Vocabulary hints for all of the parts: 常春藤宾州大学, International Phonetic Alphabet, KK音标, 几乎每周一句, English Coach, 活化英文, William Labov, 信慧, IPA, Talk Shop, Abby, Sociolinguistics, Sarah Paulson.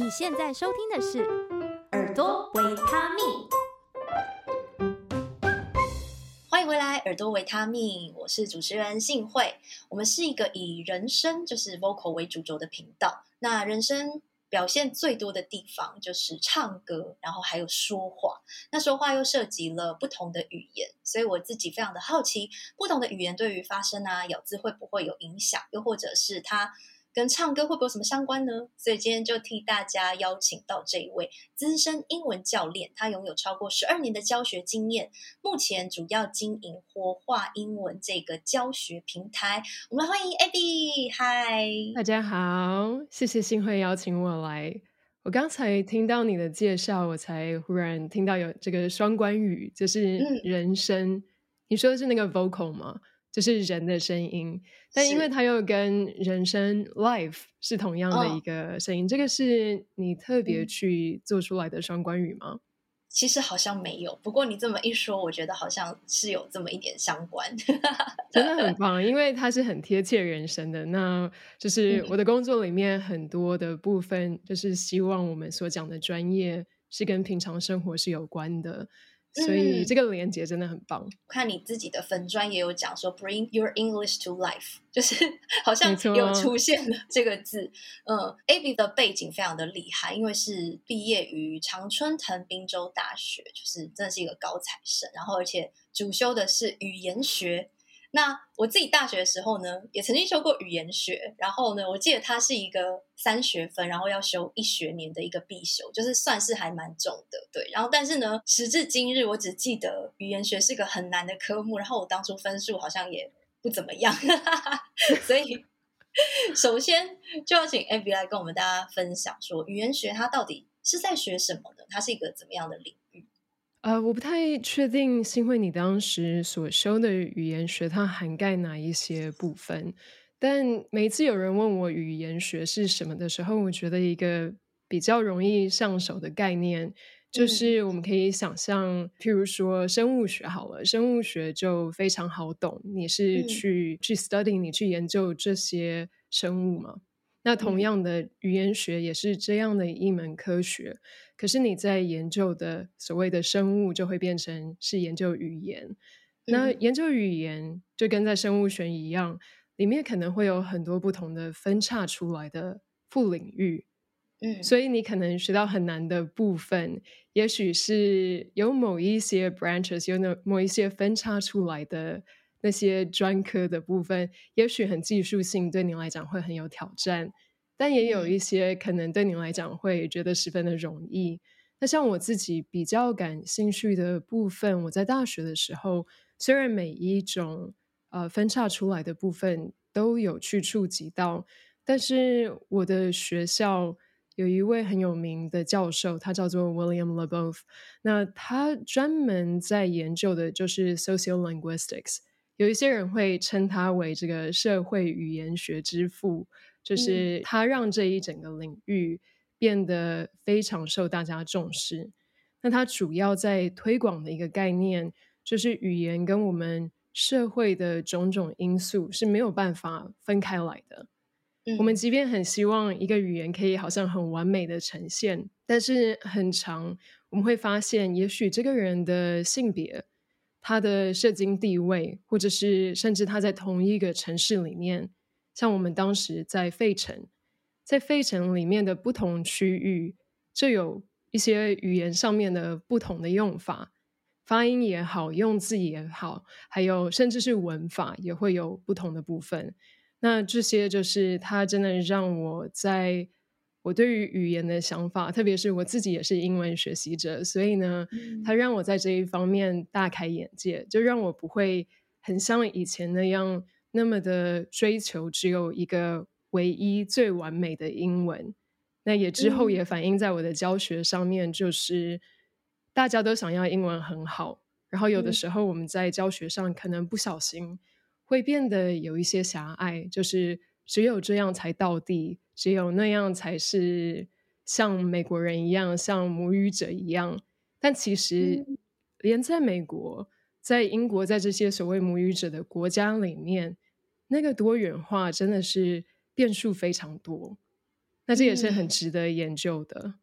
你现在收听的是耳朵维他命，欢迎回来耳朵维他命，我是主持人信慧。我们是一个以人声就是 vocal 为主轴的频道，那人声表现最多的地方就是唱歌，然后还有说话，那说话又涉及了不同的语言，所以我自己非常的好奇，不同的语言对于发声啊咬字会不会有影响，又或者是它跟唱歌会不会有什么相关呢？所以今天就替大家邀请到这一位资深英文教练，他拥有超过12年的教学经验，目前主要经营活化英文这个教学平台。我们来欢迎 Abby。 嗨，大家好，谢谢信慧邀请我来。我刚才听到你的介绍，我才忽然听到有这个双关语，就是人声、你说的是那个 vocal 吗？就是人的声音，但因为它又跟人声 live 是同样的一个声音、这个是你特别去做出来的双关语吗？其实好像没有，不过你这么一说，我觉得好像是有这么一点相关。真的很棒，因为它是很贴切人声的。那就是我的工作里面很多的部分就是希望我们所讲的专业是跟平常生活是有关的，所以这个连结真的很棒。看你自己的粉专也有讲说 Bring your English to life， 就是好像有出现了这个字。Abby 的背景非常的厉害，因为是毕业于常春藤宾州大学，就是真的是一个高材生，然后而且主修的是语言学。那我自己大学的时候呢也曾经修过语言学，然后呢我记得它是一个3学分，然后要修1学年的一个必修，就是算是还蛮重的。对，然后但是呢时至今日我只记得语言学是个很难的科目，然后我当初分数好像也不怎么样。所以首先就要请 Abby 来跟我们大家分享说语言学它到底是在学什么呢？它是一个怎么样的领域？我不太确定幸慧你当时所修的语言学它涵盖哪一些部分，但每次有人问我语言学是什么的时候，我觉得一个比较容易上手的概念就是我们可以想象，譬如说生物学好了，生物学就非常好懂，你是去 study， 你去研究这些生物嘛。那同样的语言学也是这样的一门科学，可是你在研究的所谓的生物就会变成是研究语言。那研究语言就跟在生物学一样，里面可能会有很多不同的分叉出来的副领域。所以你可能学到很难的部分，也许是有某一些 branches， 有某一些分叉出来的那些专科的部分，也许很技术性，对你来讲会很有挑战，但也有一些可能对你来讲会觉得十分的容易。那像我自己比较感兴趣的部分，我在大学的时候虽然每一种分叉出来的部分都有去触及到，但是我的学校有一位很有名的教授，他叫做 William Labov， 那他专门在研究的就是 Sociolinguistics，有一些人会称他为这个社会语言学之父，就是他让这一整个领域变得非常受大家重视。那他主要在推广的一个概念就是语言跟我们社会的种种因素是没有办法分开来的。我们即便很希望一个语言可以好像很完美的呈现，但是很常我们会发现，也许这个人的性别，他的社经地位，或者是甚至他在同一个城市里面，像我们当时在费城里面的不同区域就有一些语言上面的不同的用法，发音也好，用字也好，还有甚至是文法也会有不同的部分。那这些就是他真的让我在我对于语言的想法，特别是我自己也是英文学习者，所以呢它让我在这一方面大开眼界，就让我不会很像以前那样那么的追求只有一个唯一最完美的英文。那也之后也反映在我的教学上面，就是大家都想要英文很好，然后有的时候我们在教学上可能不小心会变得有一些狭隘，就是只有这样才道地，只有那样才是像美国人一样，像母语者一样。但其实连在美国，在英国，在这些所谓母语者的国家里面，那个多元化真的是变数非常多。那这也是很值得研究的。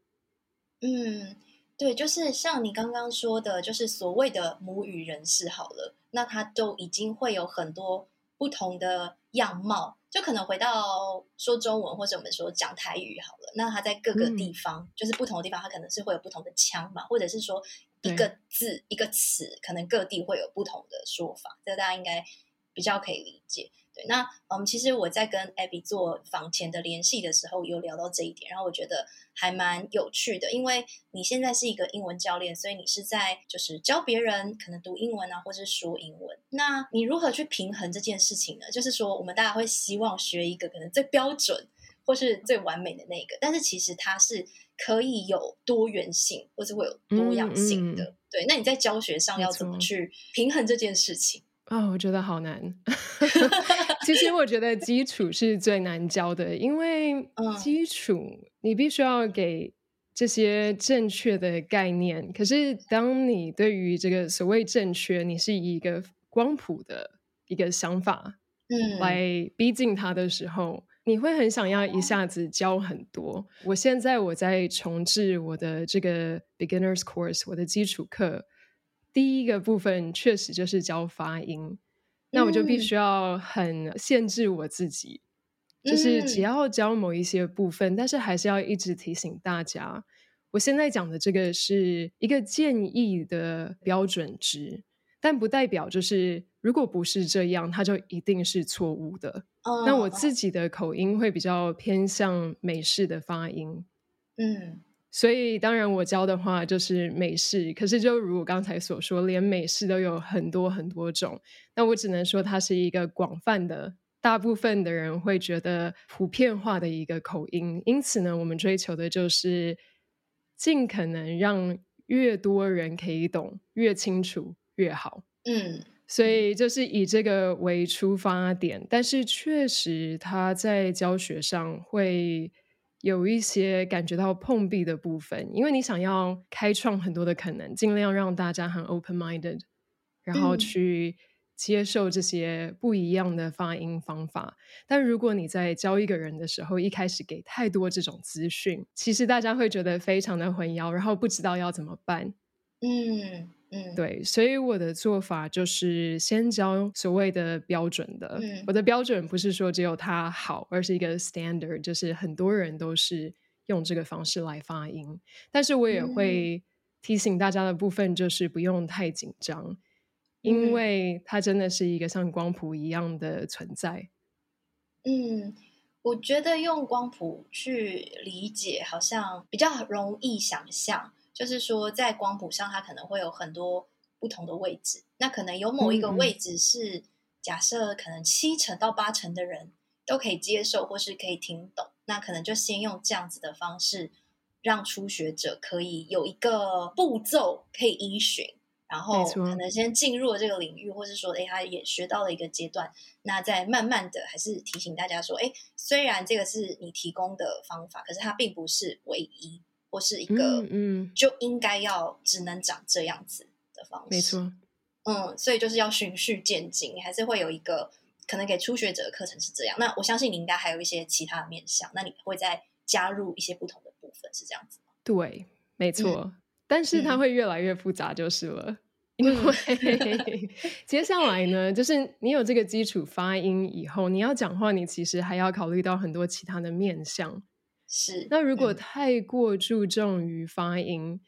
嗯，对，就是像你刚刚说的，就是所谓的母语人士好了，那他都已经会有很多不同的样貌，就可能回到说中文或者我们说讲台语好了，那他在各个地方、就是不同的地方他可能是会有不同的腔嘛，或者是说一个字一个词可能各地会有不同的说法，这大家应该比较可以理解。对，那其实我在跟 Abby 做访前的联系的时候有聊到这一点，然后我觉得还蛮有趣的，因为你现在是一个英文教练，所以你是在就是教别人可能读英文啊或是说英文，那你如何去平衡这件事情呢？就是说我们大家会希望学一个可能最标准或是最完美的那个，但是其实它是可以有多元性或是会有多样性的、对，那你在教学上要怎么去平衡这件事情？哦，我觉得好难其实我觉得基础是最难教的，因为基础你必须要给这些正确的概念，可是当你对于这个所谓正确你是以一个光谱的一个想法来逼近它的时候，你会很想要一下子教很多。我现在在重置我的这个 beginner's course， 我的基础课第一个部分确实就是教发音，那我就必须要很限制我自己，就是只要教某一些部分，但是还是要一直提醒大家，我现在讲的这个是一个建议的标准值，但不代表就是如果不是这样它就一定是错误的。那我自己的口音会比较偏向美式的发音，所以当然我教的话就是美式，可是就如我刚才所说，连美式都有很多很多种，那我只能说它是一个广泛的大部分的人会觉得普遍化的一个口音，因此呢我们追求的就是尽可能让越多人可以懂，越清楚越好。所以就是以这个为出发点，但是确实它在教学上会有一些感觉到碰壁的部分，因为你想要开创很多的可能，尽量让大家很 open-minded， 然后去接受这些不一样的发音方法，但如果你在教一个人的时候一开始给太多这种资讯，其实大家会觉得非常的混淆，然后不知道要怎么办。对，所以我的做法就是先教所谓的标准的，我的标准不是说只有它好，而是一个 standard， 就是很多人都是用这个方式来发音，但是我也会提醒大家的部分就是不用太紧张，因为它真的是一个像光谱一样的存在。我觉得用光谱去理解好像比较容易想象，就是说在光谱上它可能会有很多不同的位置，那可能有某一个位置是假设可能70%到80%的人都可以接受或是可以听懂，那可能就先用这样子的方式让初学者可以有一个步骤可以依循，然后可能先进入这个领域，或是说他也学到了一个阶段，那再慢慢的还是提醒大家说虽然这个是你提供的方法，可是它并不是唯一或是一个就应该要只能长这样子的方式。没错，所以就是要循序渐进，还是会有一个可能给初学者的课程是这样，那我相信你应该还有一些其他的面向，那你会再加入一些不同的部分，是这样子吗？对，没错，但是它会越来越复杂就是了，因为接下来呢就是你有这个基础发音以后，你要讲话你其实还要考虑到很多其他的面向。是，那如果太过注重于发音，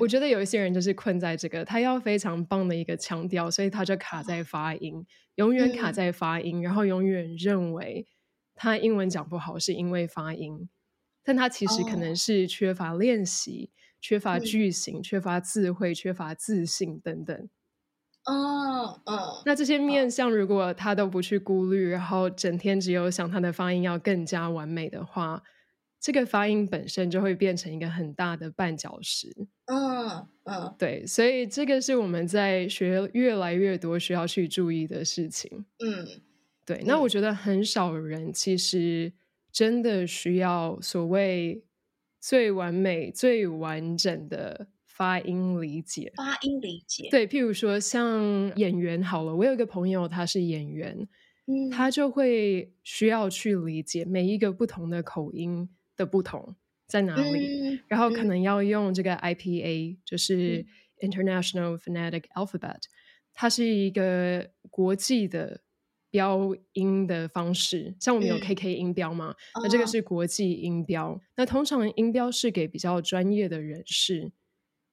我觉得有一些人就是困在这个他要非常棒的一个腔调，所以他就卡在发音，永远卡在发音，然后永远认为他英文讲不好是因为发音，但他其实可能是缺乏练习，缺乏句型，缺乏智慧，缺乏自信等等。那这些面向如果他都不去顾虑，然后整天只有想他的发音要更加完美的话，这个发音本身就会变成一个很大的绊脚石。对，所以这个是我们在学越来越多需要去注意的事情。对，那我觉得很少人其实真的需要所谓最完美最完整的发音理解。发音理解，对，譬如说像演员好了，我有一个朋友他是演员，他就会需要去理解每一个不同的口音的不同在哪里，然后可能要用这个 IPA 就是 International Phonetic Alphabet， 它是一个国际的标音的方式，像我们有 KK 音标嘛，那这个是国际音标，那通常音标是给比较专业的人士，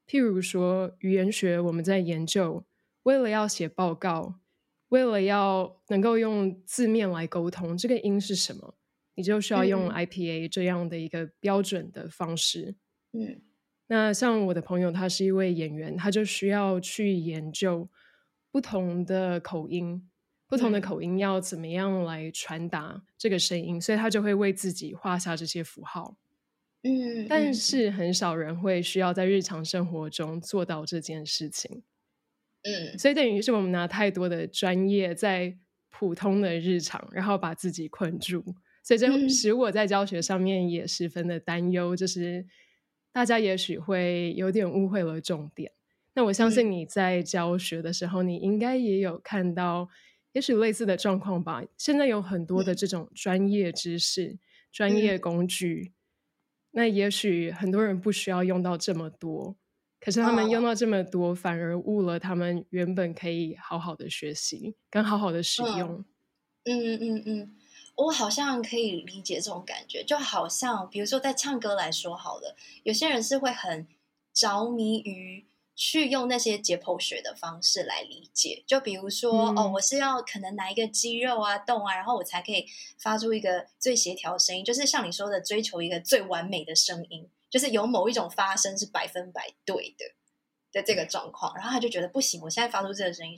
譬如说语言学我们在研究，为了要写报告，为了要能够用字面来沟通这个音是什么，你就需要用 IPA 这样的一个标准的方式。那像我的朋友他是一位演员，他就需要去研究不同的口音，不同的口音要怎么样来传达这个声音，所以他就会为自己画下这些符号。但是很少人会需要在日常生活中做到这件事情。所以等于是我们拿太多的专业在普通的日常，然后把自己困住，所以这使我在教学上面也十分的担忧，就是大家也许会有点误会了重点。那我相信你在教学的时候，你应该也有看到也许类似的状况吧。现在有很多的这种专业知识、专业工具，那也许很多人不需要用到这么多，可是他们用到这么多，反而误了他们原本可以好好的学习跟好好的使用。我好像可以理解这种感觉，就好像比如说在唱歌来说好了，有些人是会很着迷于去用那些解剖学的方式来理解，就比如说我是要可能拿一个肌肉啊动啊，然后我才可以发出一个最协调的声音，就是像你说的追求一个最完美的声音，就是有某一种发声是100%对的这个状况，然后他就觉得不行，我现在发出这个声音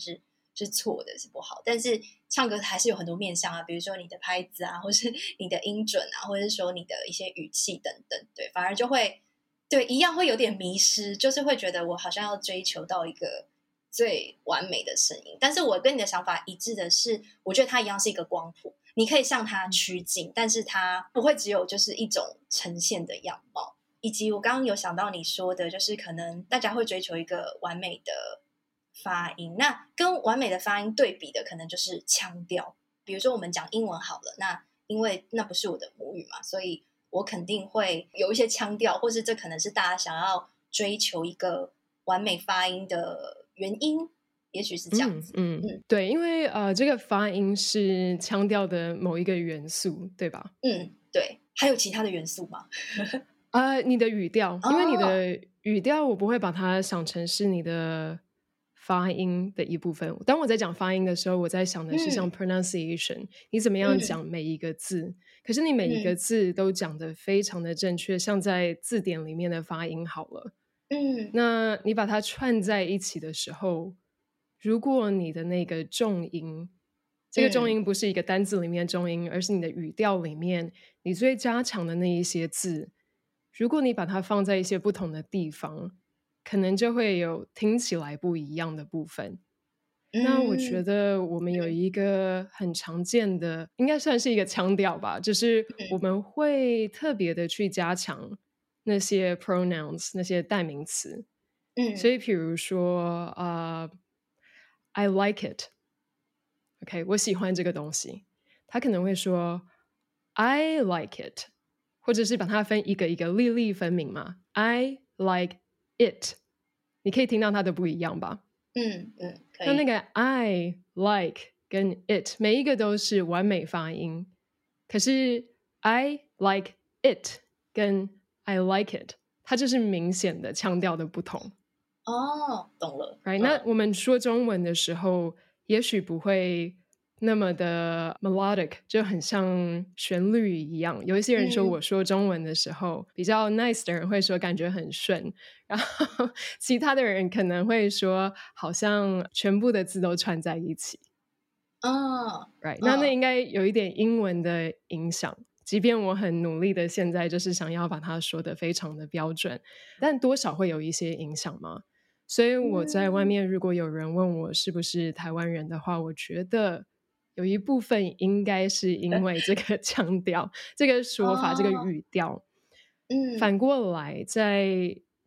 是错的，是不好。但是唱歌还是有很多面向啊，比如说你的拍子啊，或是你的音准啊，或者是说你的一些语气等等，对，反而就会对一样会有点迷失，就是会觉得我好像要追求到一个最完美的声音。但是我跟你的想法一致的是，我觉得它一样是一个光谱，你可以向它趋近，但是它不会只有就是一种呈现的样貌。以及我刚刚有想到你说的，就是可能大家会追求一个完美的发音，那跟完美的发音对比的可能就是腔调。比如说我们讲英文好了，那因为那不是我的母语嘛，所以我肯定会有一些腔调，或是这可能是大家想要追求一个完美发音的原因，也许是这样子。对，因为这个发音是腔调的某一个元素，对吧？对，还有其他的元素吗？你的语调，因为你的语调我不会把它想成是你的发音的一部分。当我在讲发音的时候，我在想的是像 pronunciation，你怎么样讲每一个字，可是你每一个字都讲得非常的正确，像在字典里面的发音好了，那你把它串在一起的时候，如果你的那个重音，这个重音不是一个单字里面的重音，而是你的语调里面你最加强的那一些字，如果你把它放在一些不同的地方，可能就会有听起来不一样的部分。那我觉得我们有一个很常见的，应该算是一个腔调吧，就是我们会特别的去加强那些 pronouns， 那些代名词。所以比如说I like it， OK， 我喜欢这个东西，他可能会说 I like it， 或者是把它分一个一个粒粒分明嘛， I like it， 你可以听到它的不一样吧？可以。那个 I like 跟 it 每一个都是完美发音，可是 I like it 跟 I like it 它就是明显的腔调的不同。懂了。那我们说中文的时候也许不会那么的 melodic， 就很像旋律一样。有一些人说我说中文的时候，比较 nice 的人会说感觉很顺，然后其他的人可能会说好像全部的字都串在一起。那应该有一点英文的影响，即便我很努力的现在就是想要把它说得非常的标准，但多少会有一些影响嘛。所以我在外面如果有人问我是不是台湾人的话，我觉得有一部分应该是因为这个腔调这个说法这个语调。反过来在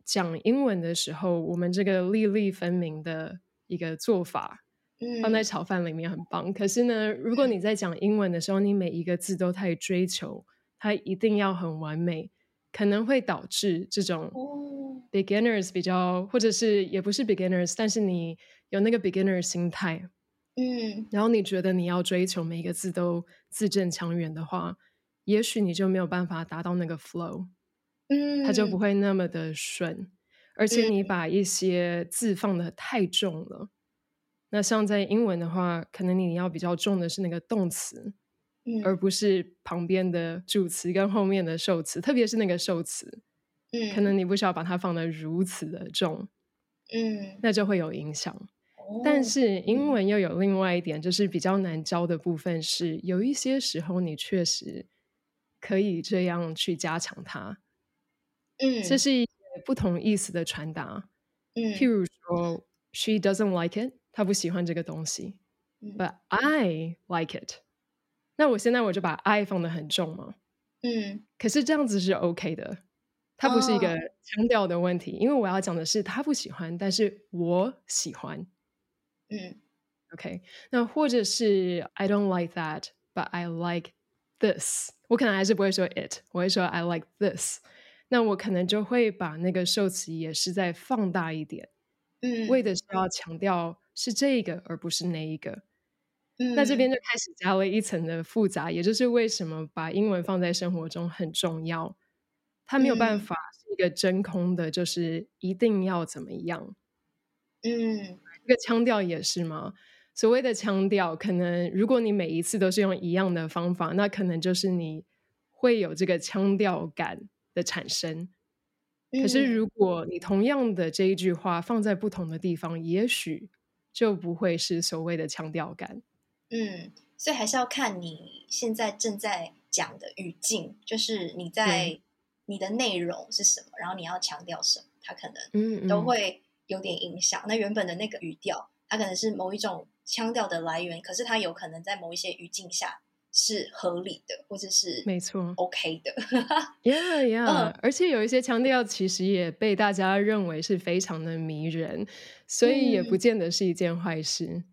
讲英文的时候，我们这个粒粒分明的一个做法放在炒饭里面很棒，可是呢，如果你在讲英文的时候，你每一个字都太追求它一定要很完美，可能会导致这种 beginners 比较，或者是也不是 beginners， 但是你有那个 beginner 心态，嗯，然后你觉得你要追求每一个字都字正腔圆的话，也许你就没有办法达到那个 flow， 嗯，它就不会那么的顺，而且你把一些字放得太重了，那像在英文的话，可能你要比较重的是那个动词，而不是旁边的主词跟后面的受词，特别是那个受词，可能你不需要把它放得如此的重，那就会有影响。但是英文又有另外一点，就是比较难教的部分是，有一些时候你确实可以这样去加强它，这是不同意思的传达，譬如说 She doesn't like it， 她不喜欢这个东西， But I like it，那我现在我就把 I 放得很重嘛，可是这样子是 OK 的，它不是一个强调的问题，因为我要讲的是他不喜欢，但是我喜欢，OK， 那或者是 I don't like that but I like this， 我可能还是不会说 it， 我会说 I like this， 那我可能就会把那个受词也是再放大一点，为的是要强调是这个而不是那一个，那这边就开始加了一层的复杂，也就是为什么把英文放在生活中很重要，它没有办法是一个真空的，就是一定要怎么样，这个腔调也是嘛，所谓的腔调可能如果你每一次都是用一样的方法，那可能就是你会有这个腔调感的产生，可是如果你同样的这一句话放在不同的地方，也许就不会是所谓的腔调感，所以还是要看你现在正在讲的语境，就是你在、你的内容是什么，然后你要强调什么，它可能都会有点影响，那原本的那个语调它可能是某一种腔调的来源，可是它有可能在某一些语境下是合理的，或者是没错 OK 的yeah, yeah.、而且有一些腔调其实也被大家认为是非常的迷人，所以也不见得是一件坏事。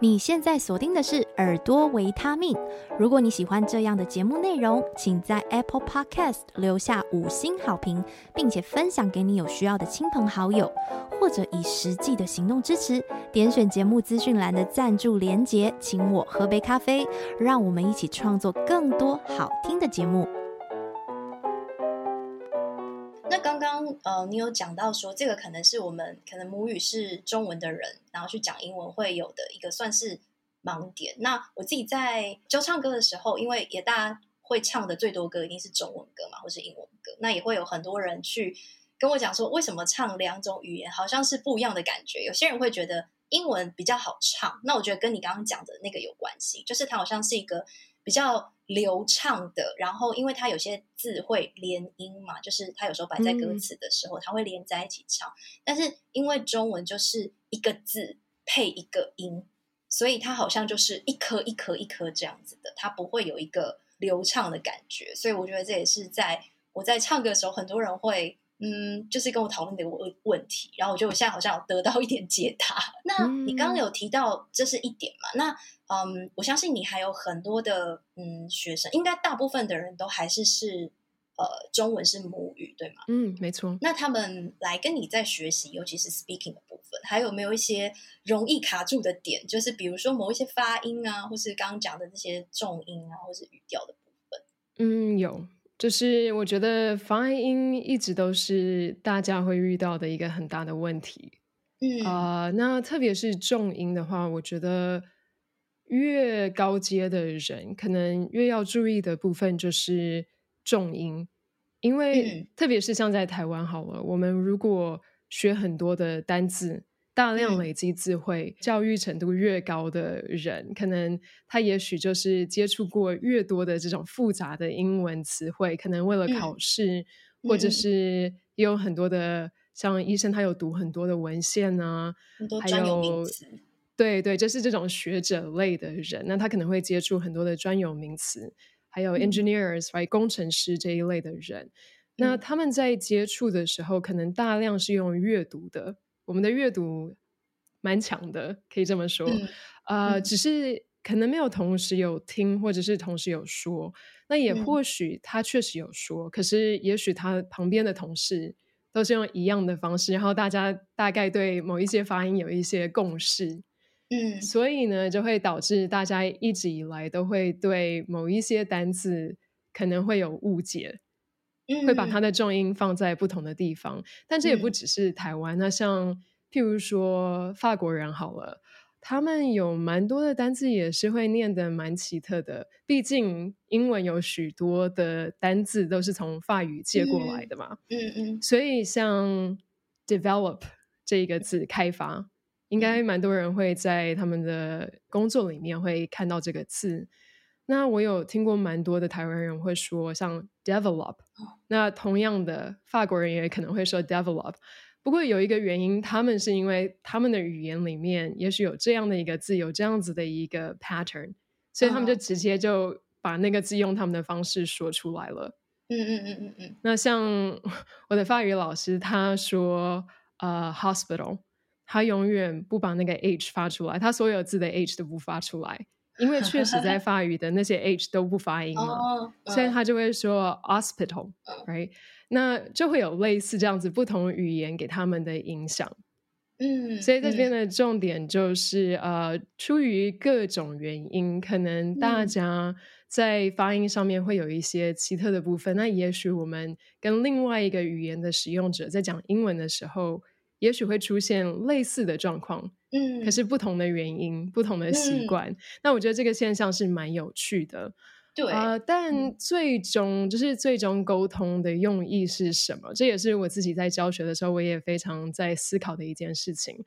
你现在锁定的是耳朵维他命，如果你喜欢这样的节目内容，请在 Apple Podcast 留下5星好评，并且分享给你有需要的亲朋好友，或者以实际的行动支持，点选节目资讯栏的赞助连结，请我喝杯咖啡，让我们一起创作更多好听的节目。那刚刚你有讲到说这个可能是我们可能母语是中文的人，然后去讲英文会有的一个算是盲点。那我自己在教唱歌的时候，因为也大家会唱的最多歌一定是中文歌嘛，或是英文歌，那也会有很多人去跟我讲说为什么唱两种语言好像是不一样的感觉，有些人会觉得英文比较好唱，那我觉得跟你刚刚讲的那个有关系，就是它好像是一个比较流畅的，然后因为它有些字会连音嘛，就是它有时候摆在歌词的时候它会连在一起唱，但是因为中文就是一个字配一个音，所以它好像就是一颗一颗一颗这样子的，它不会有一个流畅的感觉，所以我觉得这也是在我在唱歌的时候很多人会就是跟我讨论的问题，然后我觉得我现在好像有得到一点解答。那你刚刚有提到这是一点嘛，那我相信你还有很多的学生，应该大部分的人都还是中文是母语对吗？没错。那他们来跟你在学习，尤其是 speaking 的部分，还有没有一些容易卡住的点，就是比如说某一些发音啊，或是刚刚讲的这些重音啊，或是语调的部分？有，就是我觉得发音一直都是大家会遇到的一个很大的问题，那特别是重音的话，我觉得越高阶的人可能越要注意的部分就是重音，因为特别是像在台湾好了，我们如果学很多的单字，大量累积智慧，教育程度越高的人，可能他也许就是接触过越多的这种复杂的英文词汇，可能为了考试，或者是也有很多的，像医生他有读很多的文献啊，很多专有名词，对对，就是这种学者类的人，那他可能会接触很多的专有名词，还有 engineers、工程师这一类的人，那他们在接触的时候可能大量是用阅读的，我们的阅读蛮强的，可以这么说，只是可能没有同时有听或者是同时有说，那也或许他确实有说，可是也许他旁边的同事都是用一样的方式，然后大家大概对某一些发音有一些共识，所以呢就会导致大家一直以来都会对某一些单字可能会有误解，会把它的重音放在不同的地方。但这也不只是台湾，那像譬如说法国人好了，他们有蛮多的单字也是会念得蛮奇特的，毕竟英文有许多的单字都是从法语借过来的嘛，所以像 develop 这个字，开发，应该蛮多人会在他们的工作里面会看到这个字。那我有听过蛮多的台湾人会说像 develop， 那同样的法国人也可能会说 develop， 不过有一个原因，他们是因为他们的语言里面也许有这样的一个字，有这样子的一个 pattern， 所以他们就直接就把那个字用他们的方式说出来了。那像我的法语老师他说hospital， 他永远不把那个 h 发出来，他所有字的 h 都不发出来，因为确实在法语的那些 h 都不发音了，所以他就会说 hospital， right？ 那就会有类似这样子不同语言给他们的影响。所以这边的重点就是出于各种原因，可能大家在发音上面会有一些奇特的部分，那也许我们跟另外一个语言的使用者在讲英文的时候也许会出现类似的状况，可是不同的原因，不同的习惯，那我觉得这个现象是蛮有趣的。对，但最终就是最终沟通的用意是什么，这也是我自己在教学的时候我也非常在思考的一件事情。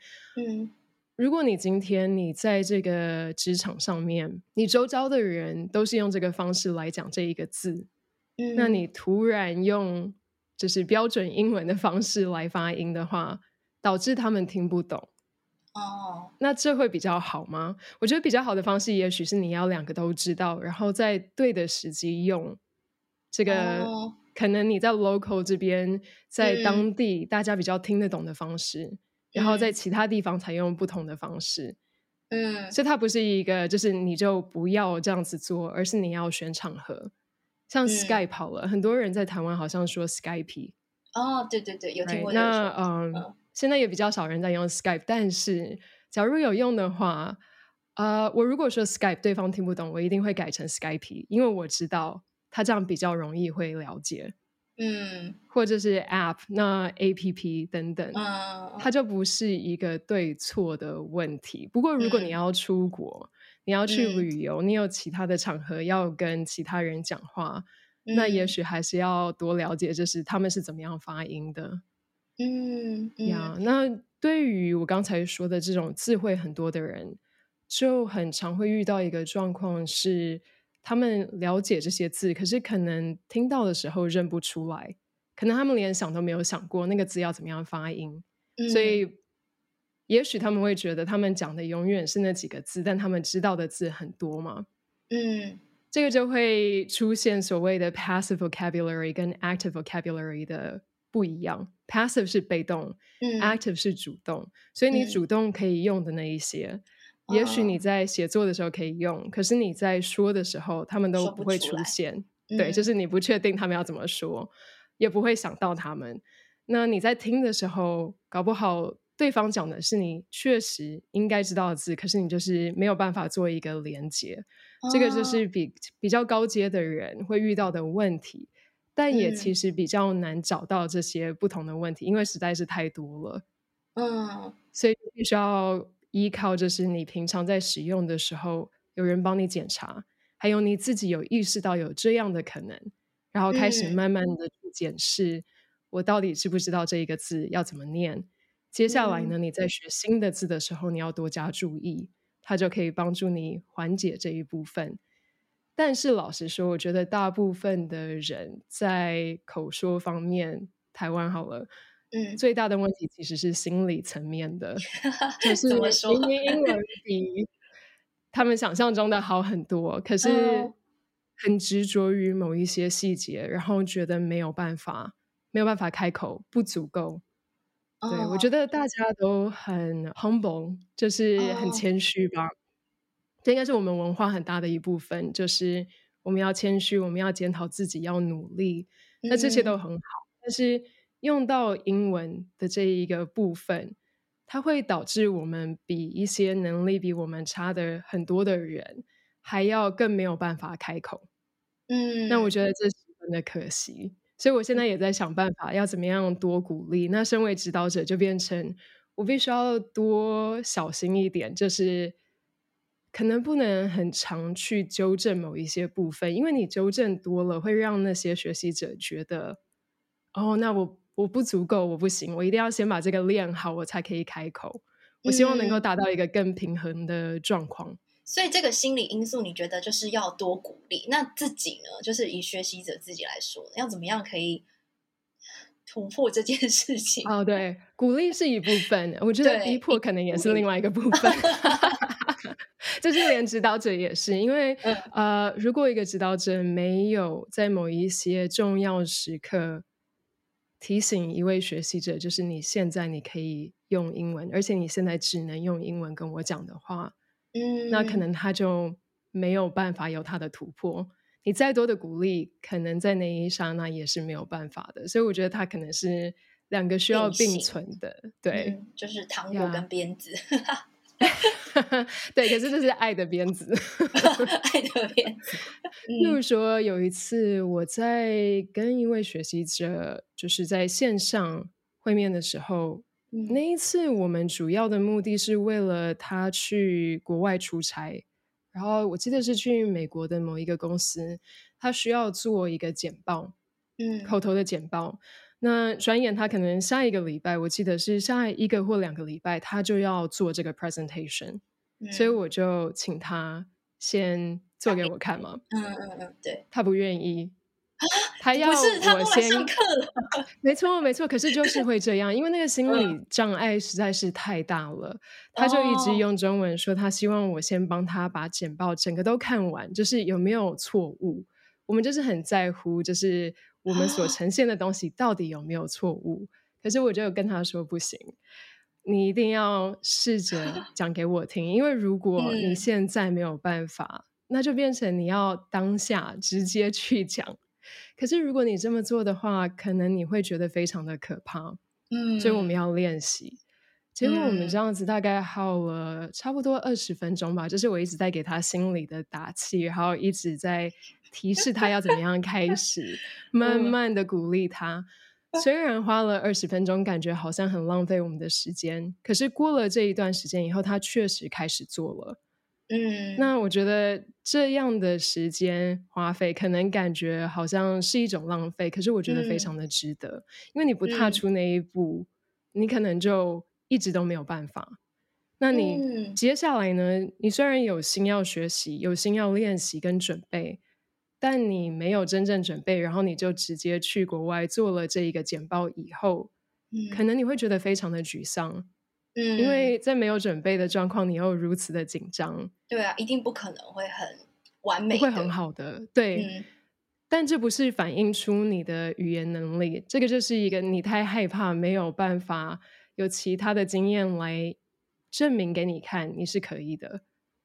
如果你今天你在这个职场上面，你周遭的人都是用这个方式来讲这一个字，那你突然用就是标准英文的方式来发音的话，导致他们听不懂，那这会比较好吗？我觉得比较好的方式也许是你要两个都知道，然后在对的时机用这个可能你在 local 这边在当地大家比较听得懂的方式，然后在其他地方采用不同的方式。所以它不是一个就是你就不要这样子做，而是你要选场合。像 Skype 好了，很多人在台湾好像说 Skype，对对对，有听过。那现在也比较少人在用 Skype， 但是假如有用的话，我如果说 Skype 对方听不懂，我一定会改成 Skype， 因为我知道他这样比较容易会了解。或者是 App， 那 APP 等等，它就不是一个对错的问题。不过如果你要出国，你要去旅游，你有其他的场合要跟其他人讲话，那也许还是要多了解就是他们是怎么样发音的。那对于我刚才说的这种智慧很多的人，就很常会遇到一个状况是他们了解这些字，可是可能听到的时候认不出来，可能他们连想都没有想过那个字要怎么样发音，所以也许他们会觉得他们讲的永远是那几个字，但他们知道的字很多嘛。这个就会出现所谓的 passive vocabulary 跟 active vocabulary 的不一样。 passive 是被动，active 是主动，所以你主动可以用的那一些，也许你在写作的时候可以用，可是你在说的时候他们都不会出现，对，就是你不确定他们要怎么说，也不会想到他们。那你在听的时候，搞不好对方讲的是你确实应该知道的字，可是你就是没有办法做一个连接，这个就是比较高阶的人会遇到的问题，但也其实比较难找到这些不同的问题，因为实在是太多了。所以必须要依靠就是你平常在使用的时候有人帮你检查，还有你自己有意识到有这样的可能，然后开始慢慢的去检视我到底知不知道这一个字要怎么念。接下来呢，你在学新的字的时候你要多加注意，它就可以帮助你缓解这一部分。但是老实说，我觉得大部分的人在口说方面，台湾好了，最大的问题其实是心理层面的，就是明明英文比他们想象中的好很多，可是很执着于某一些细节，然后觉得没有办法开口，不足够。对，我觉得大家都很 humble， 就是很谦虚吧，这应该是我们文化很大的一部分，就是我们要谦虚，我们要检讨自己，要努力，那这些都很好。但是用到英文的这一个部分，它会导致我们比一些能力比我们差的很多的人还要更没有办法开口。那我觉得这是真的可惜，所以我现在也在想办法要怎么样多鼓励。那身为指导者就变成我必须要多小心一点，就是可能不能很常去纠正某一些部分，因为你纠正多了会让那些学习者觉得哦，那我不足够，我不行，我一定要先把这个练好我才可以开口。我希望能够达到一个更平衡的状况。所以这个心理因素你觉得就是要多鼓励，那自己呢，就是以学习者自己来说要怎么样可以突破这件事情？哦，对，鼓励是一部分，我觉得逼迫可能也是另外一个部分。就是连指导者也是，因为如果一个指导者没有在某一些重要时刻提醒一位学习者，就是你现在你可以用英文，而且你现在只能用英文跟我讲的话，那可能他就没有办法有他的突破。你再多的鼓励，可能在那一刹那也是没有办法的。所以我觉得他可能是两个需要并存的，对，就是糖果跟鞭子。对，可是这是爱的鞭子。爱的鞭子。例如说有一次我在跟一位学习者就是在线上会面的时候，那一次我们主要的目的是为了他去国外出差，然后我记得是去美国的某一个公司，他需要做一个简报，口头的简报。那转眼他可能下一个礼拜，我记得是下一个或两个礼拜他就要做这个 presentation，所以我就请他先做给我看嘛。对，他不愿意，他要我先，不是他都来上课了。没错没错，可是就是会这样，因为那个心理障碍实在是太大了。他就一直用中文说他希望我先帮他把简报整个都看完，就是有没有错误。我们就是很在乎就是我们所呈现的东西到底有没有错误，可是我就跟他说不行，你一定要试着讲给我听，因为如果你现在没有办法，那就变成你要当下直接去讲，可是如果你这么做的话，可能你会觉得非常的可怕，所以我们要练习。结果我们这样子大概耗了差不多20分钟吧，就是我一直在给他心里的打气，然后一直在提示他要怎么样开始，慢慢的鼓励他。虽然花了20分钟，感觉好像很浪费我们的时间，可是过了这一段时间以后，他确实开始做了。那我觉得这样的时间花费可能感觉好像是一种浪费，可是我觉得非常的值得，因为你不踏出那一步，你可能就一直都没有办法。那你接下来呢，你虽然有心要学习，有心要练习跟准备，但你没有真正准备，然后你就直接去国外做了这一个简报以后，可能你会觉得非常的沮丧，因为在没有准备的状况你又如此的紧张。对啊，一定不可能会很完美的，不会很好的，对，但这不是反映出你的语言能力，这个就是一个你太害怕没有办法有其他的经验来证明给你看你是可以的，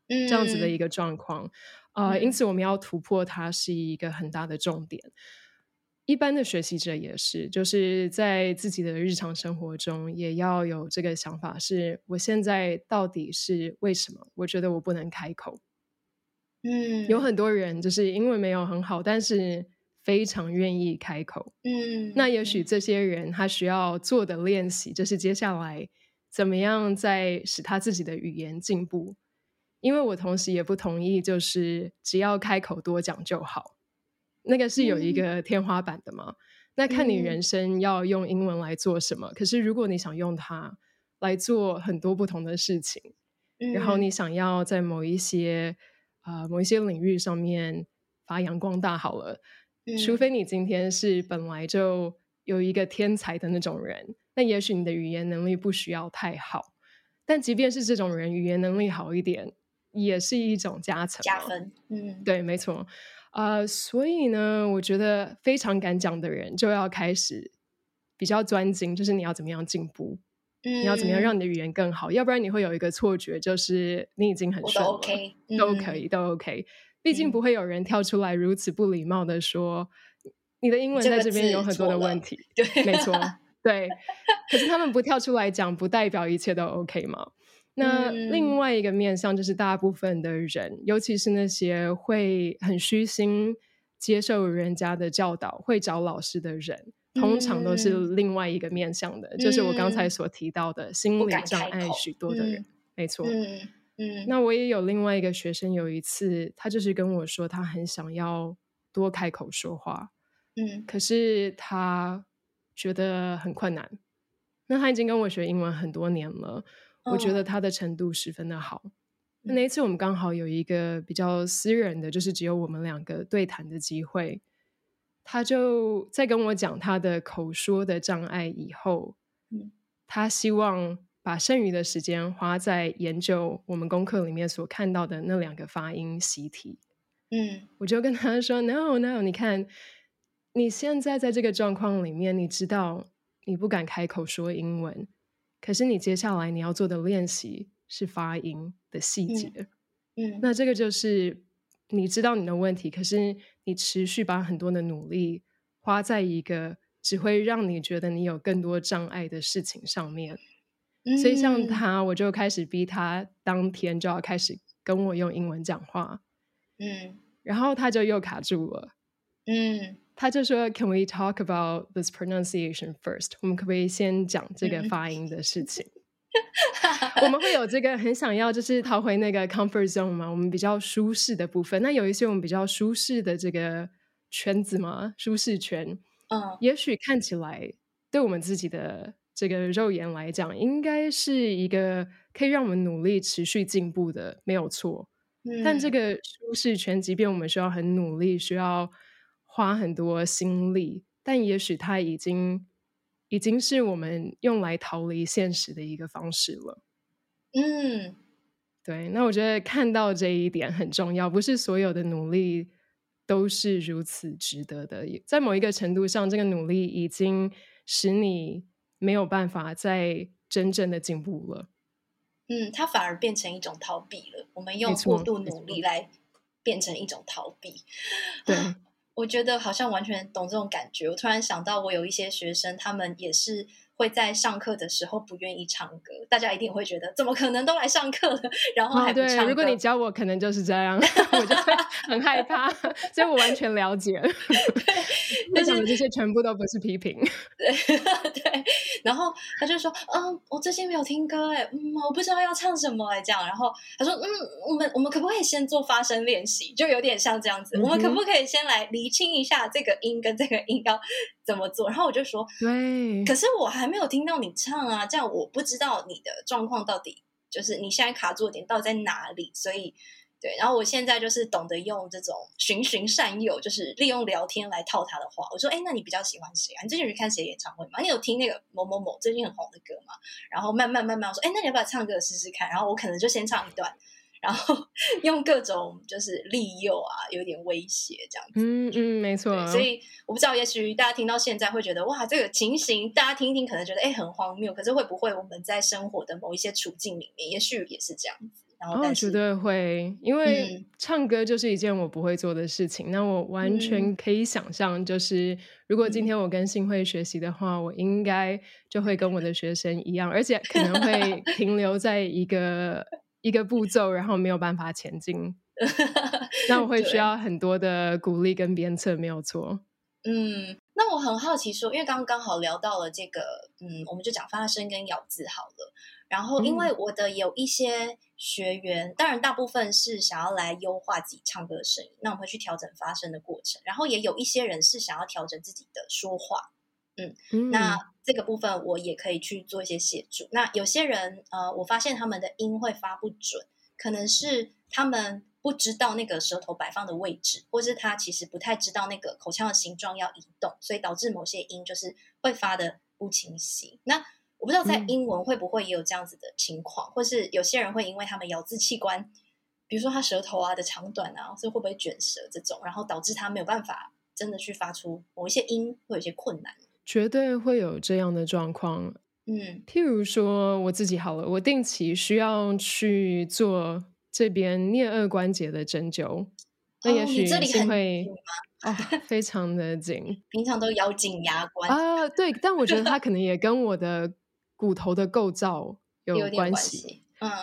这样子的一个状况。因此我们要突破它是一个很大的重点。一般的学习者也是，就是在自己的日常生活中也要有这个想法，是我现在到底是为什么我觉得我不能开口。有很多人就是英文没有很好，但是非常愿意开口。那也许这些人他需要做的练习就是接下来怎么样再使他自己的语言进步，因为我同时也不同意就是只要开口多讲就好，那个是有一个天花板的嘛。那看你人生要用英文来做什么，可是如果你想用它来做很多不同的事情，然后你想要在某一些领域上面发扬光大好了，除非你今天是本来就有一个天才的那种人，那也许你的语言能力不需要太好，但即便是这种人语言能力好一点也是一种加成，加分。对，没错。所以呢我觉得非常敢讲的人就要开始比较专精，就是你要怎么样进步，你要怎么样让你的语言更好，要不然你会有一个错觉，就是你已经很顺了，我都 OK， 都可以，都 OK。 毕竟不会有人跳出来如此不礼貌的说你的英文在这边有很多的问题，对，没错，对。可是他们不跳出来讲不代表一切都 OK 嘛。那另外一个面向就是大部分的人，尤其是那些会很虚心接受人家的教导，会找老师的人，通常都是另外一个面向的，就是我刚才所提到的心理障碍许多的人，没错。那我也有另外一个学生，有一次他就是跟我说他很想要多开口说话，可是他觉得很困难。那他已经跟我学英文很多年了，我觉得他的程度十分的好。那一次我们刚好有一个比较私人的，就是只有我们两个对谈的机会，他就在跟我讲他的口说的障碍以后，他希望把剩余的时间花在研究我们功课里面所看到的那两个发音习题。我就跟他说 No， 你看你现在在这个状况里面，你知道你不敢开口说英文，可是你接下来你要做的练习是发音的细节。那这个就是你知道你的问题，可是你持续把很多的努力花在一个只会让你觉得你有更多障碍的事情上面。所以像他，我就开始逼他当天就要开始跟我用英文讲话。然后他就又卡住了。他就说 Can we talk about this pronunciation first？ 我们可不可以先讲这个发音的事情？我们会有这个很想要就是逃回那个 comfort zone 嘛，我们比较舒适的部分。那有一些我们比较舒适的这个圈子嘛，舒适圈，也许看起来对我们自己的这个肉眼来讲应该是一个可以让我们努力持续进步的，没有错。但这个舒适圈即便我们需要很努力，需要花很多心力，但也许它已经是我们用来逃离现实的一个方式了。对，那我觉得看到这一点很重要，不是所有的努力都是如此值得的，在某一个程度上这个努力已经使你没有办法再真正的进步了。它反而变成一种逃避了，我们用过度努力来变成一种逃避。对，我觉得好像完全懂这种感觉。我突然想到我有一些学生，他们也是会在上课的时候不愿意唱歌，大家一定会觉得怎么可能都来上课了然后还不唱歌。对，如果你教我可能就是这样我就会很害怕所以我完全了解对，就是这些全部都不是批评。 对，然后他就说我最近没有听歌耶，我不知道要唱什么耶，这样。然后他说我们可不可以先做发声练习，就有点像这样子，我们可不可以先来厘清一下这个音跟这个音要怎么做。然后我就说对，可是我还没有听到你唱啊，这样我不知道你的状况到底就是你现在卡住的点到底在哪里。所以对，然后我现在就是懂得用这种循循善诱，就是利用聊天来套他的话。我说那你比较喜欢谁啊？你最近有看谁演唱会吗？你有听那个某某某最近很红的歌吗？然后慢慢我说那你要不要唱歌试试看？然后我可能就先唱一段，然后用各种就是利诱啊，有点威胁这样子。没错。所以我不知道，也许大家听到现在会觉得哇，这个情形大家听一听可能觉得很荒谬，可是会不会我们在生活的某一些处境里面也许也是这样子。然后但是，绝对会，因为唱歌就是一件我不会做的事情，那我完全可以想象，就是如果今天我跟信慧学习的话，我应该就会跟我的学生一样，而且可能会停留在一个步骤，然后没有办法前进那我会需要很多的鼓励跟鞭策，没有错。那我很好奇说，因为刚好聊到了这个我们就讲发声跟咬字好了。然后因为我的有一些学员，当然大部分是想要来优化自己唱歌的声音，那我们会去调整发声的过程，然后也有一些人是想要调整自己的说话。那这个部分我也可以去做一些协助。那有些人我发现他们的音会发不准，可能是他们不知道那个舌头摆放的位置，或是他其实不太知道那个口腔的形状要移动，所以导致某些音就是会发的不清晰。那我不知道在英文会不会也有这样子的情况，或是有些人会因为他们咬字器官，比如说他舌头啊的长短啊，所以会不会卷舌这种，然后导致他没有办法真的去发出某一些音，会有一些困难。绝对会有这样的状况，譬如说我自己好了，我定期需要去做这边颞颌关节的针灸，那也许是会非常的紧，平常都咬紧牙关啊，对，但我觉得它可能也跟我的骨头的构造有关系，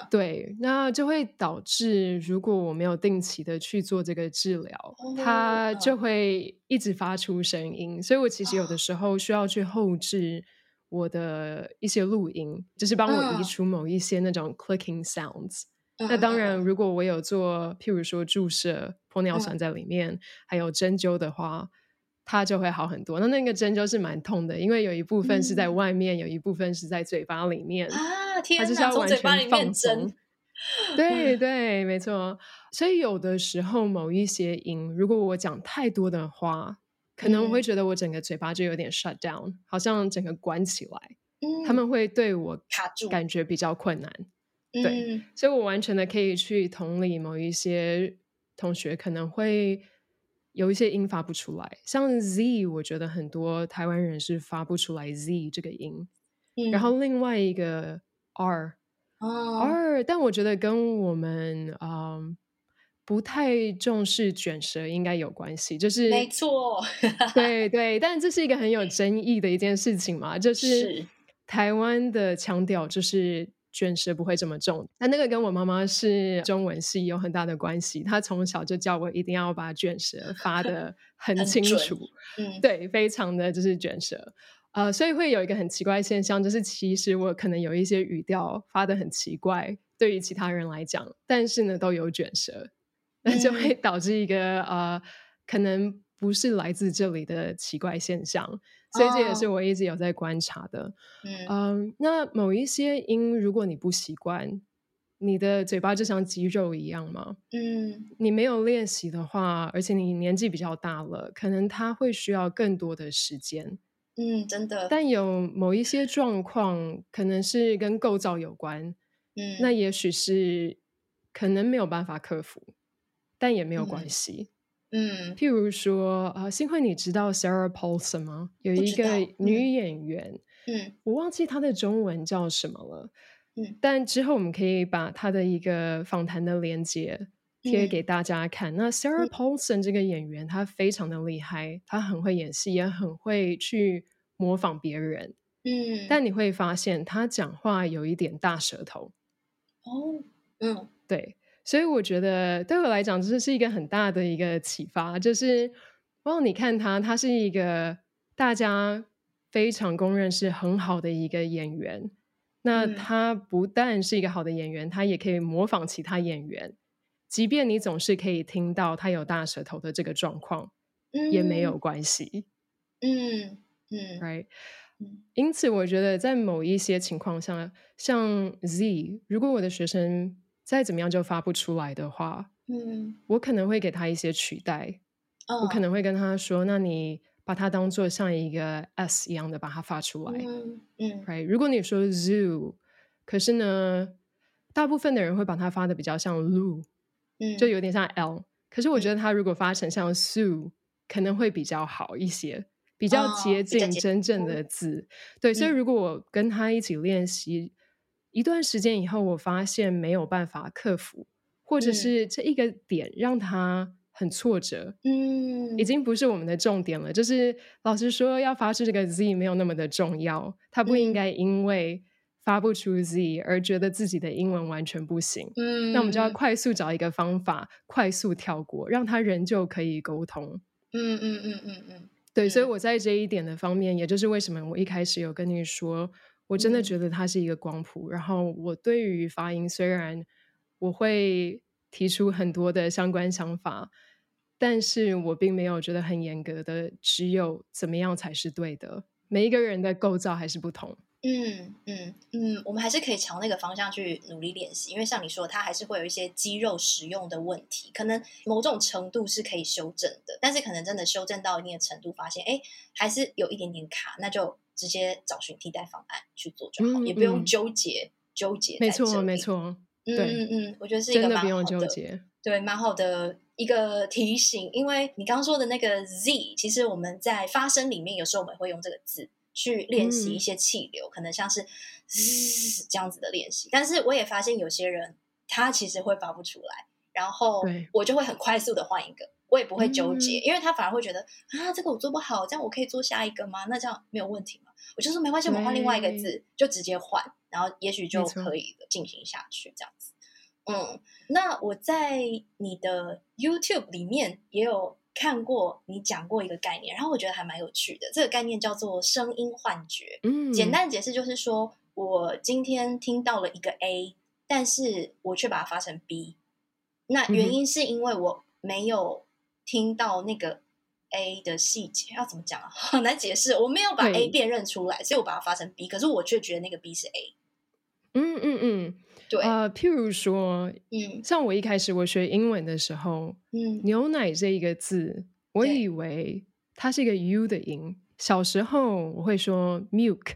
对，那就会导致如果我没有定期的去做这个治疗，它就会一直发出声音，所以我其实有的时候需要去后置我的一些录音，就是帮我移除某一些那种 clicking sounds。那当然如果我有做譬如说注射玻尿酸在里面还有针灸的话，它就会好很多。那个针灸是蛮痛的，因为有一部分是在外面，有一部分是在嘴巴里面啊，天哪，它就是要完全放松，从嘴巴里面针，对对，没错。所以有的时候某一些音如果我讲太多的话，可能我会觉得我整个嘴巴就有点 shut down， 好像整个关起来，他们会对我感觉比较困难，对，所以我完全的可以去同理某一些同学可能会有一些音发不出来，像 Z 我觉得很多台湾人是发不出来 Z 这个音，然后另外一个 R，R 但我觉得跟我们不太重视卷舌应该有关系，就是没错对对，但这是一个很有争议的一件事情嘛，就是台湾的腔调就是卷舌不会这么重，那个跟我妈妈是中文系有很大的关系，她从小就叫我一定要把卷舌发得很清楚很对，非常的就是卷舌所以会有一个很奇怪的现象，就是其实我可能有一些语调发得很奇怪，对于其他人来讲，但是呢都有卷舌，那就会导致一个可能不是来自这里的奇怪现象，所以这也是我一直有在观察的。那某一些音如果你不习惯，你的嘴巴就像肌肉一样嘛，你没有练习的话，而且你年纪比较大了，可能它会需要更多的时间，真的。但有某一些状况可能是跟构造有关，那也许是可能没有办法克服，但也没有关系。譬如说幸会你知道 Sarah Paulson 吗？有一个女演员，我忘记她的中文叫什么了，但之后我们可以把她的一个访谈的连接贴给大家看。那 Sarah Paulson 这个演员，她非常的厉害，她很会演戏，也很会去模仿别人，但你会发现她讲话有一点大舌头，对，所以我觉得对我来讲这是一个很大的一个启发，就是你看他是一个大家非常公认是很好的一个演员，那他不但是一个好的演员，他也可以模仿其他演员，即便你总是可以听到他有大舌头的这个状况，也没有关系。Right？因此我觉得在某一些情况下，像 Z， 如果我的学生再怎么样就发不出来的话，我可能会给他一些取代，我可能会跟他说，那你把它当做像一个 S 一样的把它发出来，right？ 如果你说 zoo， 可是呢大部分的人会把它发的比较像 lu， 就有点像 L， 可是我觉得它如果发成像 sue， 可能会比较好一些，比较接近真正的字，对，所以如果我跟他一起练习一段时间以后，我发现没有办法克服，或者是这一个点让他很挫折，已经不是我们的重点了，就是老师说要发出这个 Z 没有那么的重要，他不应该因为发不出 Z 而觉得自己的英文完全不行，那我们就要快速找一个方法快速跳过，让他仍旧可以沟通。对，所以我在这一点的方面，也就是为什么我一开始有跟你说我真的觉得它是一个光谱，然后我对于发音虽然我会提出很多的相关想法，但是我并没有觉得很严格的只有怎么样才是对的，每一个人的构造还是不同。我们还是可以朝那个方向去努力练习，因为像你说它还是会有一些肌肉使用的问题，可能某种程度是可以修正的，但是可能真的修正到一定的程度发现还是有一点点卡，那就直接找寻替代方案去做就好，也不用纠结在这里。没错没错，对，我觉得是一个蛮好 的，对，蛮好的一个提醒。因为你刚刚说的那个 Z， 其实我们在发声里面有时候我们会用这个字，去练习一些气流，可能像是这样子的练习。但是我也发现有些人他其实会发不出来，然后我就会很快速的换一个，我也不会纠结，因为他反而会觉得啊，这个我做不好，这样我可以做下一个吗？那这样没有问题吗？我就说没关系，我们换另外一个字，就直接换，然后也许就可以进行下去这样子。嗯，那我在你的 YouTube 里面也有看过你讲过一个概念，然后我觉得还蛮有趣的。这个概念叫做声音幻觉。简单解释就是说，我今天听到了一个 A， 但是我却把它发成 B。那原因是因为我没有听到那个 A 的细节，要怎么讲啊？好难解释。我没有把 A 辨认出来，所以我把它发成 B， 可是我却觉得那个 B 是 A。嗯嗯嗯，对譬如说，像我一开始我学英文的时候，牛奶这一个字，我以为它是一个 U 的音。小时候我会说 milk，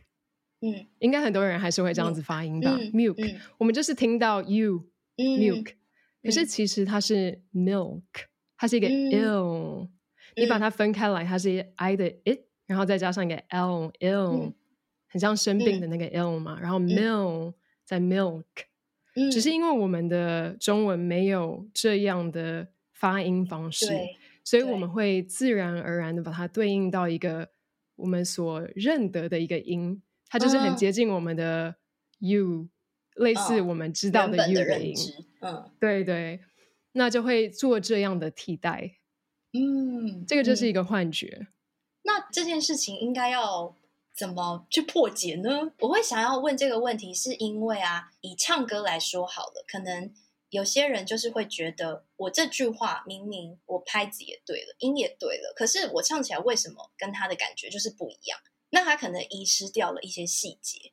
应该很多人还是会这样子发音吧，milk，我们就是听到 U，milk，可是其实它是 milk， 它是一个 l，你把它分开来，它是 I 的 it， 然后再加上一个 l，很像生病的那个 l 嘛，然后 mill。在 milk，只是因为我们的中文没有这样的发音方式，所以我们会自然而然的把它对应到一个我们所认得的一个音，它就是很接近我们的 u，类似我们知道的 u 的音，对对，那就会做这样的替代。这个就是一个幻觉。那这件事情应该要怎么去破解呢？我会想要问这个问题是因为啊，以唱歌来说好了，可能有些人就是会觉得我这句话明明我拍子也对了，音也对了，可是我唱起来为什么跟他的感觉就是不一样？那他可能遗失掉了一些细节，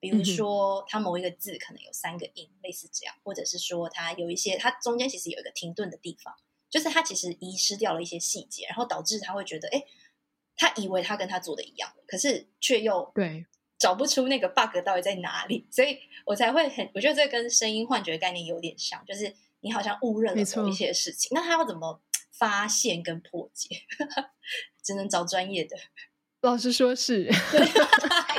比如说他某一个字可能有三个音，类似这样，或者是说他有一些，他中间其实有一个停顿的地方，就是他其实遗失掉了一些细节，然后导致他会觉得他以为他跟他做的一样，可是却又找不出那个 bug 到底在哪里，所以我才会我觉得这跟声音幻觉的概念有点像，就是你好像误认了某一些事情，那他要怎么发现跟破解？只能找专业的。老实说是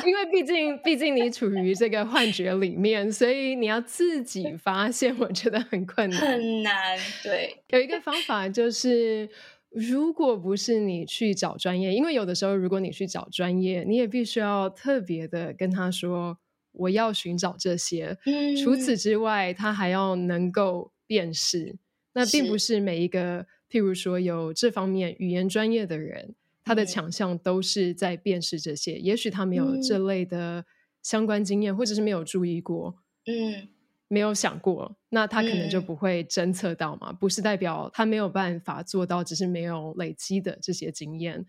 因为毕竟你处于这个幻觉里面，所以你要自己发现我觉得很困难，很难。对，有一个方法就是如果不是你去找专业，因为有的时候如果你去找专业，你也必须要特别的跟他说我要寻找这些，除此之外他还要能够辨识。那并不是每一个譬如说有这方面语言专业的人，他的强项都是在辨识这些，也许他没有这类的相关经验，或者是没有注意过，没有想过，那他可能就不会侦测到嘛，不是代表他没有办法做到，只是没有累积的这些经验。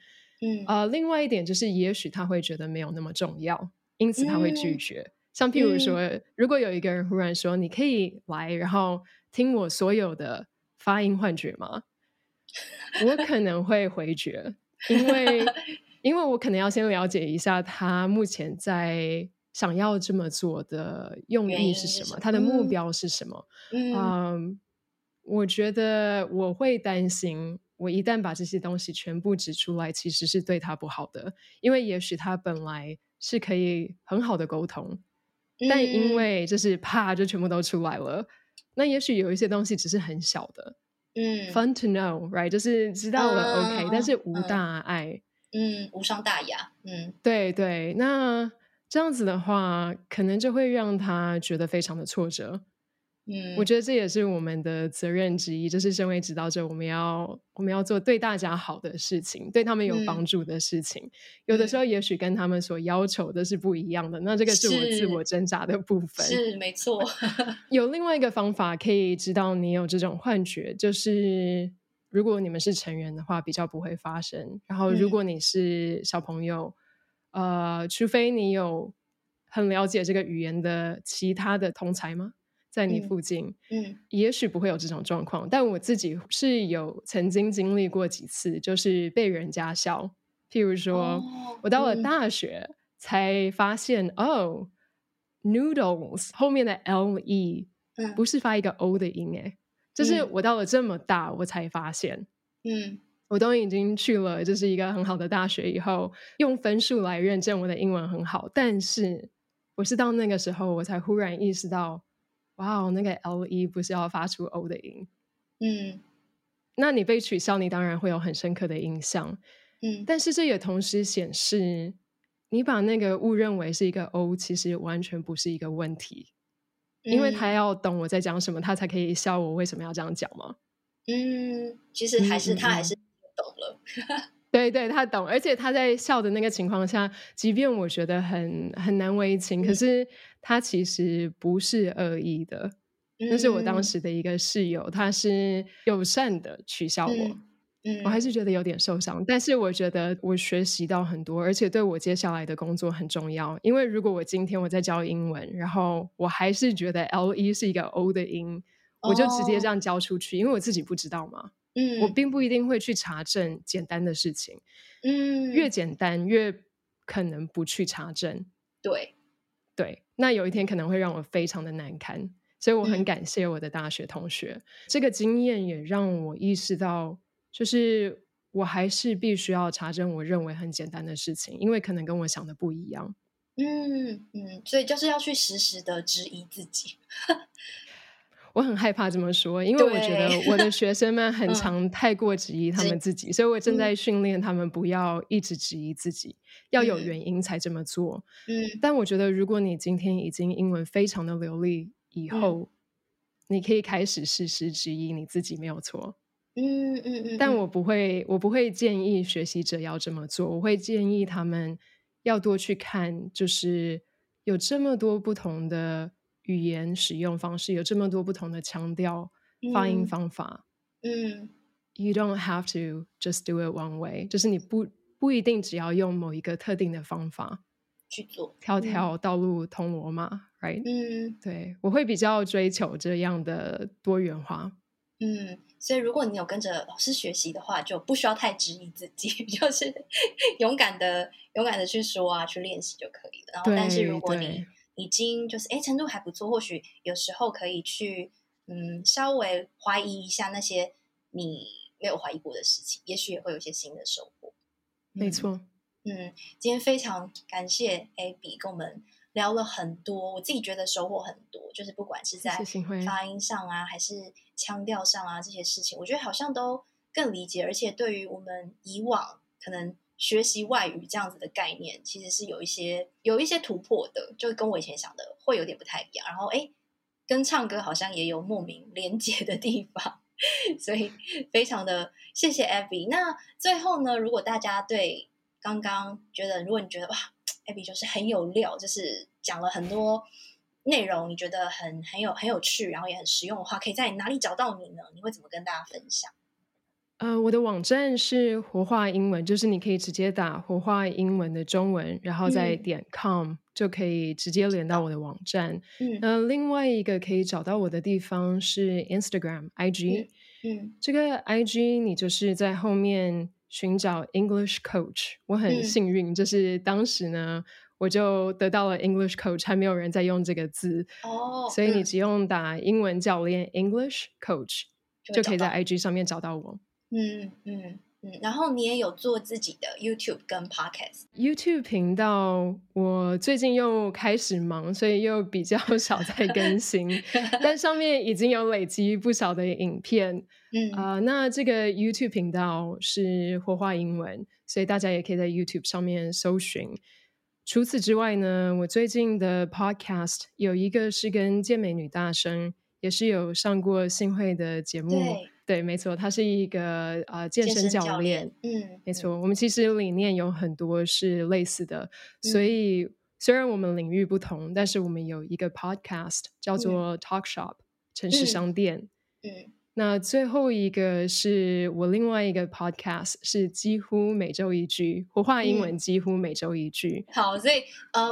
另外一点就是也许他会觉得没有那么重要，因此他会拒绝。像譬如说，如果有一个人忽然说你可以来然后听我所有的发音幻觉吗？我可能会回绝，因为我可能要先了解一下他目前在想要这么做的用意是什么，他的目标是什么。我觉得我会担心我一旦把这些东西全部指出来，其实是对他不好的，因为也许他本来是可以很好的沟通，但因为就是啪就全部都出来了，那也许有一些东西只是很小的，fun to know right， 就是知道了 OK， 但是无大碍，无伤大雅。对对，那这样子的话可能就会让他觉得非常的挫折。我觉得这也是我们的责任之一，就是身为指导者，我们要做对大家好的事情，对他们有帮助的事情，有的时候也许跟他们所要求的是不一样的，那这个是我自我挣扎的部分。是没错。有另外一个方法可以知道你有这种幻觉，就是如果你们是成人的话比较不会发生，然后如果你是小朋友，除非你有很了解这个语言的其他的同侪吗在你附近，也许不会有这种状况。但我自己是有曾经经历过几次，就是被人家笑。譬如说我到了大学才发现noodles 后面的 le 不是发一个 o 的音，就是我到了这么大我才发现。我都已经去了就是一个很好的大学以后，用分数来认证我的英文很好，但是我是到那个时候我才忽然意识到，哇，那个 LE 不是要发出 O 的音。嗯，那你被取消你当然会有很深刻的印象。嗯，但是这也同时显示你把那个误认为是一个 O 其实完全不是一个问题，因为他要懂我在讲什么他才可以笑我为什么要这样讲嘛。嗯，其实还是他还是懂了。对对，他懂，而且他在笑的那个情况下，即便我觉得很难为情，可是他其实不是恶意的。那是我当时的一个室友，他是友善的取笑我。我还是觉得有点受伤，但是我觉得我学习到很多，而且对我接下来的工作很重要。因为如果我今天我在教英文，然后我还是觉得 LE 是一个 O 的音，我就直接这样教出去，因为我自己不知道嘛。我并不一定会去查证简单的事情。越简单越可能不去查证。对对，那有一天可能会让我非常的难堪，所以我很感谢我的大学同学。这个经验也让我意识到，就是我还是必须要查证我认为很简单的事情，因为可能跟我想的不一样。所以就是要去实时的质疑自己。我很害怕这么说，因为我觉得我的学生们很常太过质疑他们自己，所以我正在训练他们不要一直质疑自己，要有原因才这么做。但我觉得如果你今天已经英文非常的流利以后，你可以开始实时质疑你自己，没有错。但我不会建议学习者要这么做，我会建议他们要多去看，就是有这么多不同的语言使用方式，有这么多不同的腔调、发音方法。You don't have to just do it one way， 就是你不一定只要用某一个特定的方法去做，条条道路通罗马。Right？ 对，我会比较追求这样的多元化。所以如果你有跟着老师学习的话，就不需要太质疑自己，就是勇敢的去说啊，去练习就可以了。然后，但是如果你已经就是程度还不错，或许有时候可以去稍微怀疑一下那些你没有怀疑过的事情，也许也会有一些新的收获。没错。今天非常感谢 Abby 跟我们聊了很多，我自己觉得收获很多，就是不管是在发音上啊，还是腔调上啊，这些事情我觉得好像都更理解，而且对于我们以往可能学习外语这样子的概念其实是有一些突破的，就跟我以前想的会有点不太一样，然后跟唱歌好像也有莫名连结的地方。所以非常的谢谢 Abby。 那最后呢，如果大家对刚刚觉得，如果你觉得哇 Abby 就是很有料，就是讲了很多内容，你觉得很有趣，然后也很实用的话，可以在哪里找到你呢？你会怎么跟大家分享？我的网站是活化英文，就是你可以直接打活化英文的中文，然后再点 com、就可以直接连到我的网站。另外一个可以找到我的地方是 Instagram IG。这个 IG 你就是在后面寻找 English Coach。 我很幸运，就是当时呢我就得到了 English Coach， 还没有人在用这个字，所以你只用打英文教练 English Coach 就可以在 IG 上面找到我。然后你也有做自己的 YouTube 跟 Podcast。 YouTube 频道我最近又开始忙，所以又比较少在更新。但上面已经有累积不少的影片。那这个 YouTube 频道是活化英文，所以大家也可以在 YouTube 上面搜寻。除此之外呢，我最近的 Podcast 有一个是跟健美女大生，也是有上过信慧的节目。对，没错，他是一个健身教练。没错，我们其实理念有很多是类似的，所以虽然我们领域不同，但是我们有一个 podcast 叫做 Talk Shop 城市商店。那最后一个是我另外一个 podcast 是几乎每周一句，活化英文几乎每周一句。好，所以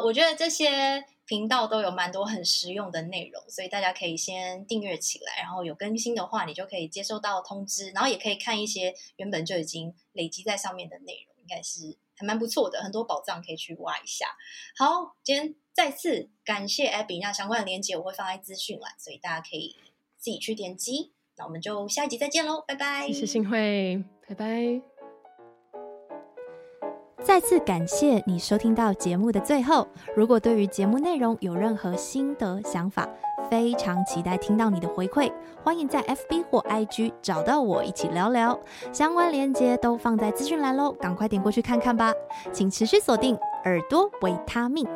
我觉得这些频道都有蛮多很实用的内容，所以大家可以先订阅起来，然后有更新的话你就可以接收到通知，然后也可以看一些原本就已经累积在上面的内容，应该是还蛮不错的，很多宝藏可以去挖一下。好，今天再次感谢 Abby， 那相关的连结我会放在资讯栏，所以大家可以自己去点击。那我们就下一集再见咯，拜拜。谢谢信慧，拜拜。再次感谢你收听到节目的最后，如果对于节目内容有任何心得想法，非常期待听到你的回馈，欢迎在 FB 或 IG 找到我一起聊聊，相关连结都放在资讯栏咯，赶快点过去看看吧。请持续锁定耳朵维他命。